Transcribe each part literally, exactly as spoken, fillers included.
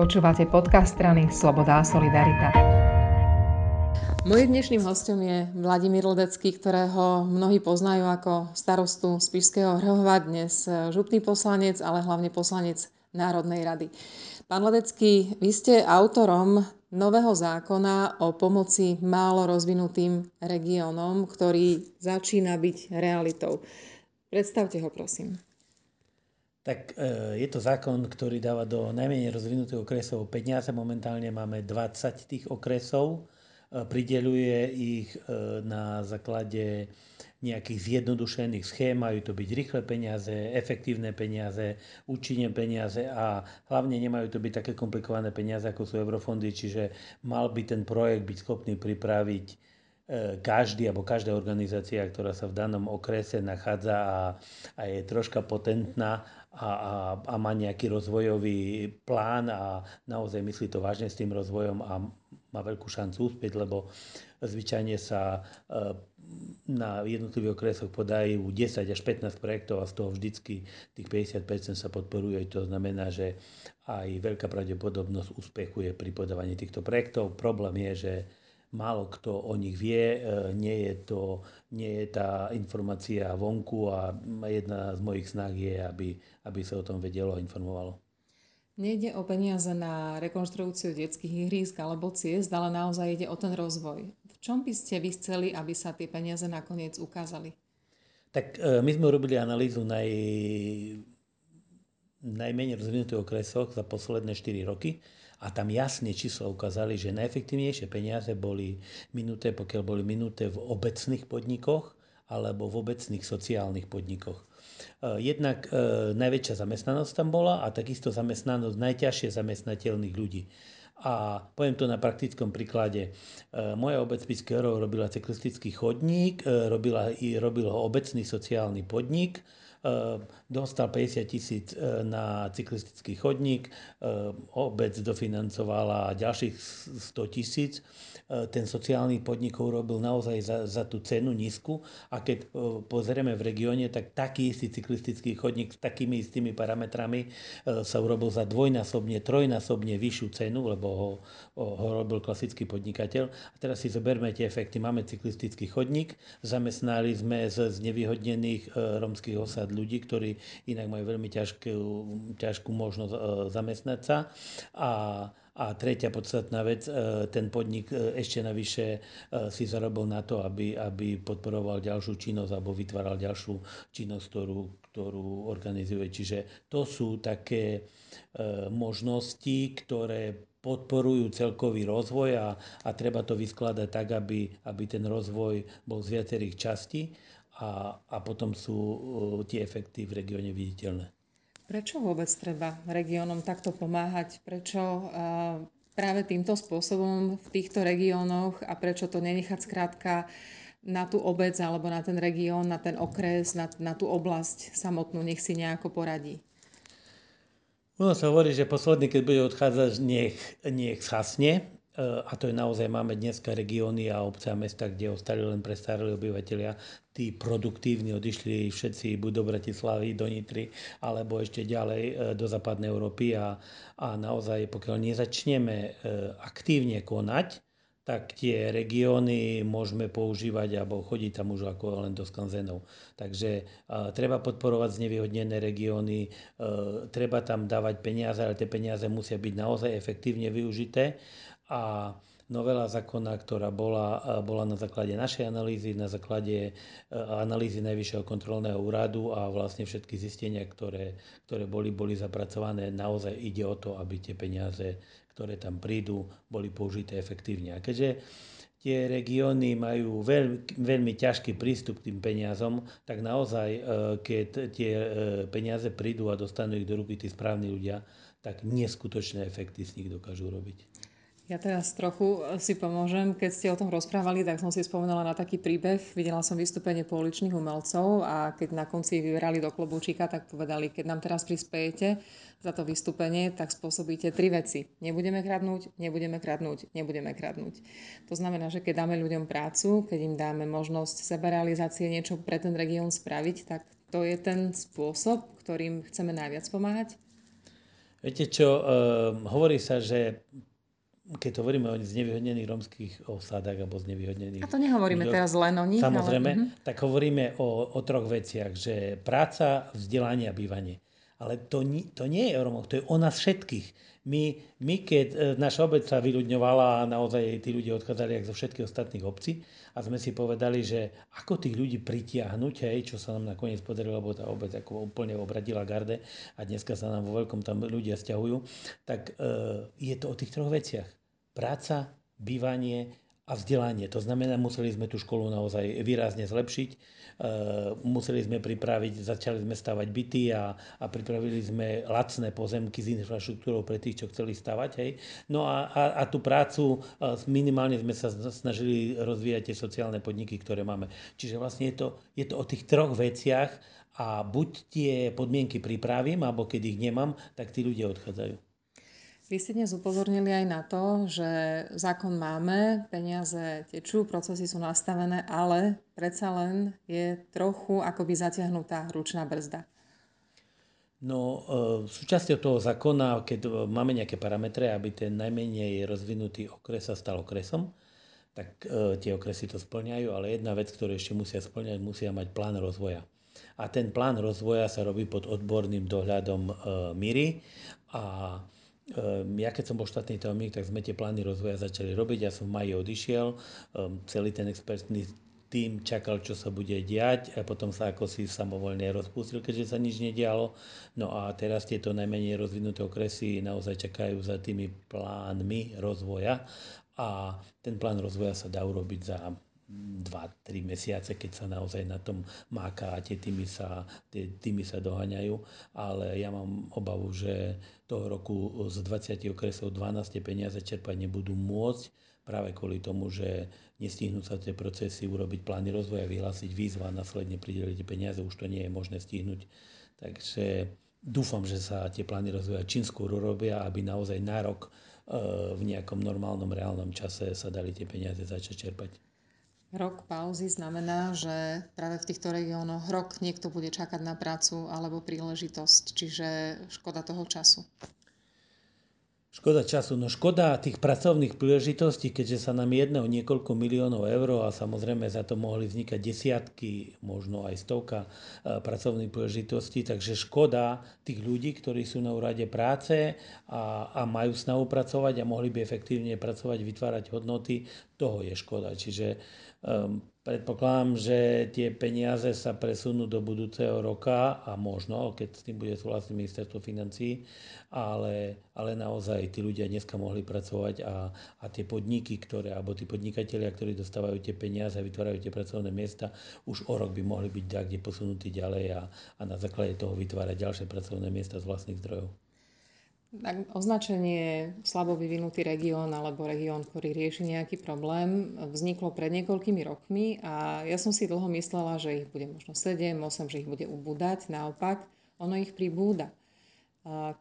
Počúvate podcast strany Sloboda a Solidarita. Mojím dnešným hostom je Vladimír Ledecký, ktorého mnohí poznajú ako starostu Spišského Hrhova, dnes župný poslanec, ale hlavne poslanec Národnej rady. Pán Ledecký, vy ste autorom nového zákona o pomoci málo rozvinutým regiónom, ktorý začína byť realitou. Predstavte ho, prosím. Tak je to zákon, ktorý dáva do najmenej rozvinutých okresov peniaze. Momentálne máme dvadsať tých okresov. Prideľuje ich na základe nejakých zjednodušených schém. Majú to byť rýchle peniaze, efektívne peniaze, účinné peniaze a hlavne nemajú to byť také komplikované peniaze, ako sú eurofondy. Čiže mal by ten projekt byť schopný pripraviť každý alebo každá organizácia, ktorá sa v danom okrese nachádza a, a je troška potentná a, a, a má nejaký rozvojový plán a naozaj myslí to vážne s tým rozvojom a má veľkú šancu uspieť, lebo zvyčajne sa na jednotlivých okresoch podajú desať až pätnásť projektov a z toho vždycky tých päťdesiat percent sa podporuje. To znamená, že aj veľká pravdepodobnosť úspechu je pri podávaní týchto projektov. Problém je, že málo kto o nich vie, nie je, to, nie je tá informácia vonku a jedna z mojich snah je, aby, aby sa o tom vedelo a informovalo. Nejde o peniaze na rekonštrukciu detských ihrísk alebo ciest, ale naozaj ide o ten rozvoj. V čom by ste vy chceli, aby sa tie peniaze nakoniec ukázali? Tak my sme urobili analýzu naj... najmenej rozvinutých okresoch za posledné štyri roky. A tam jasne čísla ukázali, že najefektívnejšie peniaze boli minuté, pokiaľ boli minuté v obecných podnikoch alebo v obecných sociálnych podnikoch. Jednak e, najväčšia zamestnanosť tam bola a takisto zamestnanosť najťažšie zamestnateľných ľudí. A poviem to na praktickom príklade. Moja obec Kerov robila cyklistický chodník, robila, robil ho obecný sociálny podnik, dostal päťdesiat tisíc na cyklistický chodník, obec dofinancovala ďalších sto tisíc. Ten sociálny podnik robil naozaj za, za tú cenu nízku a keď pozrieme v regióne, tak taký istý cyklistický chodník s takými istými parametrami sa urobil za dvojnásobne, trojnásobne vyššiu cenu, lebo ho, ho robil klasický podnikateľ. A teraz si zoberme tie efekty. Máme cyklistický chodník, zamestnali sme z znevýhodnených romských osad ľudí, ktorí inak majú veľmi ťažkú, ťažkú možnosť zamestnať sa. A, a tretia podstatná vec, ten podnik ešte navyše si zarobil na to, aby, aby podporoval ďalšiu činnosť alebo vytváral ďalšiu činnosť, ktorú, ktorú organizuje. Čiže to sú také možnosti, ktoré podporujú celkový rozvoj a, a treba to vyskladať tak, aby, aby ten rozvoj bol z viacerých častí. A, a potom sú uh, tie efekty v regióne viditeľné. Prečo vôbec treba regiónom takto pomáhať? Prečo uh, práve týmto spôsobom v týchto regiónoch a prečo to nenechať skrátka na tú obec alebo na ten región, na ten okres, na, na tú oblasť samotnú, nech si nejako poradí? Ono sa hovorí, že posledný, keď bude odchádzať, nech, nech zhasne. A to je naozaj, máme dneska regióny a obce a mesta, kde ostali len prestarelí obyvateľia. Tí produktívni odišli všetci buď do Bratislavy, do Nitry, alebo ešte ďalej do západnej Európy. A, a naozaj, pokiaľ nezačneme aktívne konať, tak tie regióny môžeme používať alebo chodiť tam už ako len do skanzenov. Takže uh, treba podporovať znevýhodnené regióny, uh, treba tam dávať peniaze, ale tie peniaze musia byť naozaj efektívne využité. A novela zákona, ktorá bola, bola na základe našej analýzy, na základe analýzy Najvyššieho kontrolného úradu a vlastne všetky zistenia, ktoré, ktoré boli, boli zapracované, naozaj ide o to, aby tie peniaze, ktoré tam prídu, boli použité efektívne. A keďže tie regióny majú veľmi, veľmi ťažký prístup k tým peniazom, tak naozaj, keď tie peniaze prídu a dostanú ich do ruky tí správni ľudia, tak neskutočné efekty z nich dokážu robiť. Ja teraz trochu si pomôžem. Keď ste o tom rozprávali, tak som si spomenula na taký príbeh. Videla som vystúpenie pouličných umelcov a keď na konci ich vyberali do klobúčika, tak povedali, keď nám teraz prispiejete za to vystúpenie, tak spôsobíte tri veci. Nebudeme kradnúť, nebudeme kradnúť, nebudeme kradnúť. To znamená, že keď dáme ľuďom prácu, keď im dáme možnosť sebarealizácie, niečo pre ten región spraviť, tak to je ten spôsob, ktorým chceme najviac pomáhať. Viete čo, um, hovorí sa, že keď hovoríme o znevýhodnených rómskych osádach alebo znevýhodnených... A to nehovoríme ľudí, teraz len o nich. Samozrejme, ale... tak hovoríme o, o troch veciach, že práca, vzdelanie a bývanie. Ale to, ni, to nie je o Rómoch, to je o nás všetkých. My, my keď naša obec sa vyľudňovala a naozaj tí ľudia odchádzali zo všetkých ostatných obcí a sme si povedali, že ako tých ľudí pritiahnuť, hej, čo sa nám nakoniec podarilo, lebo tá obec ako úplne obradila garde a dneska sa nám vo veľkom tam ľudia sťahujú, tak e, je to o tých troch veciach. Práca, bývanie a vzdelanie. To znamená, museli sme tú školu naozaj výrazne zlepšiť, e, museli sme pripraviť, začali sme stavať byty a, a pripravili sme lacné pozemky s infraštruktúrou pre tých, čo chceli stavať. Hej. No a, a, a tú prácu e, minimálne sme sa snažili rozvíjať tie sociálne podniky, ktoré máme. Čiže vlastne je to, je to o tých troch veciach a buď tie podmienky pripravím, alebo keď ich nemám, tak tí ľudia odchádzajú. Vy ste dnes upozornili aj na to, že zákon máme, peniaze tečú, procesy sú nastavené, ale predsa len je trochu akoby zatiahnutá ručná brzda. No, súčasťou toho zákona, keď máme nejaké parametre, aby ten najmenej rozvinutý okres sa stal okresom, tak tie okresy to splňajú, ale jedna vec, ktorú ešte musia splňať, musia mať plán rozvoja. A ten plán rozvoja sa robí pod odborným dohľadom Míry a ja keď som bol štátny tajomník, tak sme tie plány rozvoja začali robiť. Ja som v máji odišiel, celý ten expertný tým čakal, čo sa bude diať a potom sa ako si samovoľne rozpustil, keďže sa nič nedialo. No a teraz tieto najmenej rozvinuté okresy naozaj čakajú za tými plánmi rozvoja a ten plán rozvoja sa dá urobiť za dva tri mesiace, keď sa naozaj na tom máka a tie týmy sa, tie týmy sa doháňajú. Ale ja mám obavu, že toho roku z dvadsiatich okresov dvanásť peniaze čerpať nebudú môcť práve kvôli tomu, že nestihnú sa tie procesy, urobiť plány rozvoja, vyhlásiť výzvu a následne prideliť peniaze. Už to nie je možné stihnúť. Takže dúfam, že sa tie plány rozvoja čím skôr urobia, aby naozaj na rok v nejakom normálnom, reálnom čase sa dali tie peniaze začať čerpať. Rok pauzy znamená, že práve v týchto regiónoch rok niekto bude čakať na prácu alebo príležitosť, čiže škoda toho času. Škoda času, no škoda tých pracovných príležitostí, keďže sa nám jedná o niekoľko miliónov eur a samozrejme za to mohli vznikať desiatky, možno aj stovka pracovných príležitostí, takže škoda tých ľudí, ktorí sú na úrade práce a, a majú snahu pracovať a mohli by efektívne pracovať, vytvárať hodnoty, toho je škoda. Čiže um, predpokladám, že tie peniaze sa presunú do budúceho roka a možno, keď s tým bude súhlasiť ministerstvo financií, ale, ale naozaj tí ľudia dneska mohli pracovať a, a tie podniky, ktoré, alebo tí podnikatelia, ktorí dostávajú tie peniaze a vytvárajú tie pracovné miesta, už o rok by mohli byť kde posunutí ďalej a, a na základe toho vytvárať ďalšie pracovné miesta z vlastných zdrojov. Označenie slabo vyvinutý región alebo región, ktorý rieši nejaký problém, vzniklo pred niekoľkými rokmi a ja som si dlho myslela, že ich bude možno sedem osem, že ich bude ubúdať. Naopak, ono ich pribúda.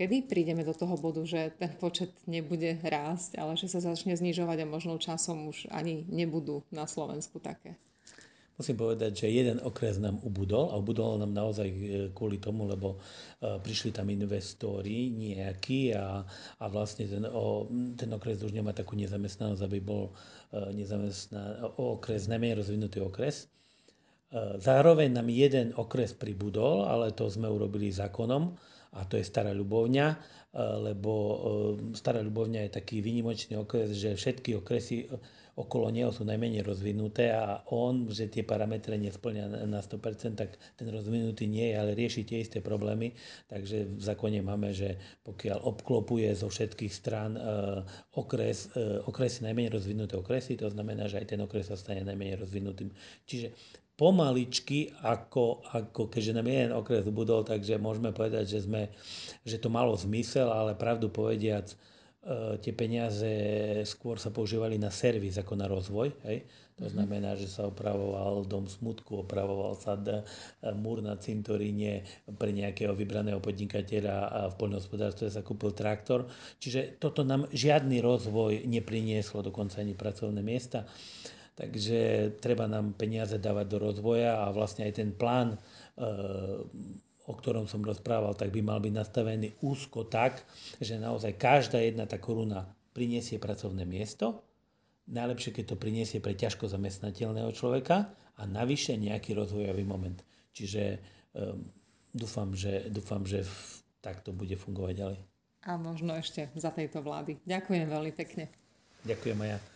Kedy prídeme do toho bodu, že ten počet nebude rásť, ale že sa začne znižovať a možno časom už ani nebudú na Slovensku také? Musím povedať, že jeden okres nám ubudol a ubudol nám naozaj kvôli tomu, lebo prišli tam investori nejakí a, a vlastne ten, o, ten okres už nemá takú nezamestnanosť, aby bol nezamestnaný okres, najmenej rozvinutý okres. Zároveň nám jeden okres pribudol, ale to sme urobili zákonom a to je Stará Ľubovňa, lebo Stará Ľubovňa je taký výnimočný okres, že všetky okresy okolo neho sú najmenej rozvinuté a on, že tie parametre nesplňa na sto percent, tak ten rozvinutý nie je, ale rieši tie isté problémy. Takže v zákone máme, že pokiaľ obklopuje zo všetkých strán okres, okresy najmenej rozvinuté okresy, to znamená, že aj ten okres sa stane najmenej rozvinutým. Čiže pomaličky, ako, ako keďže nám jeden okres budol, takže môžeme povedať, že, sme, že to malo zmysel, ale pravdu povediac, tie peniaze skôr sa používali na servis ako na rozvoj. Hej? To znamená, že sa opravoval dom smutku, opravoval sa múr na cintoríne pre nejakého vybraného podnikateľa a v poľnohospodárstve sa kúpil traktor. Čiže toto nám žiadny rozvoj neprinieslo, dokonca ani pracovné miesta. Takže treba nám peniaze dávať do rozvoja a vlastne aj ten plán e, o ktorom som rozprával, tak by mal byť nastavený úzko tak, že naozaj každá jedna tá koruna prinesie pracovné miesto. Najlepšie, keď to prinesie pre ťažko zamestnateľného človeka a navyše nejaký rozvojový moment. Čiže um, dúfam, že, dúfam, že takto bude fungovať ďalej. A možno ešte za tejto vlády. Ďakujem veľmi pekne. Ďakujem aj ja.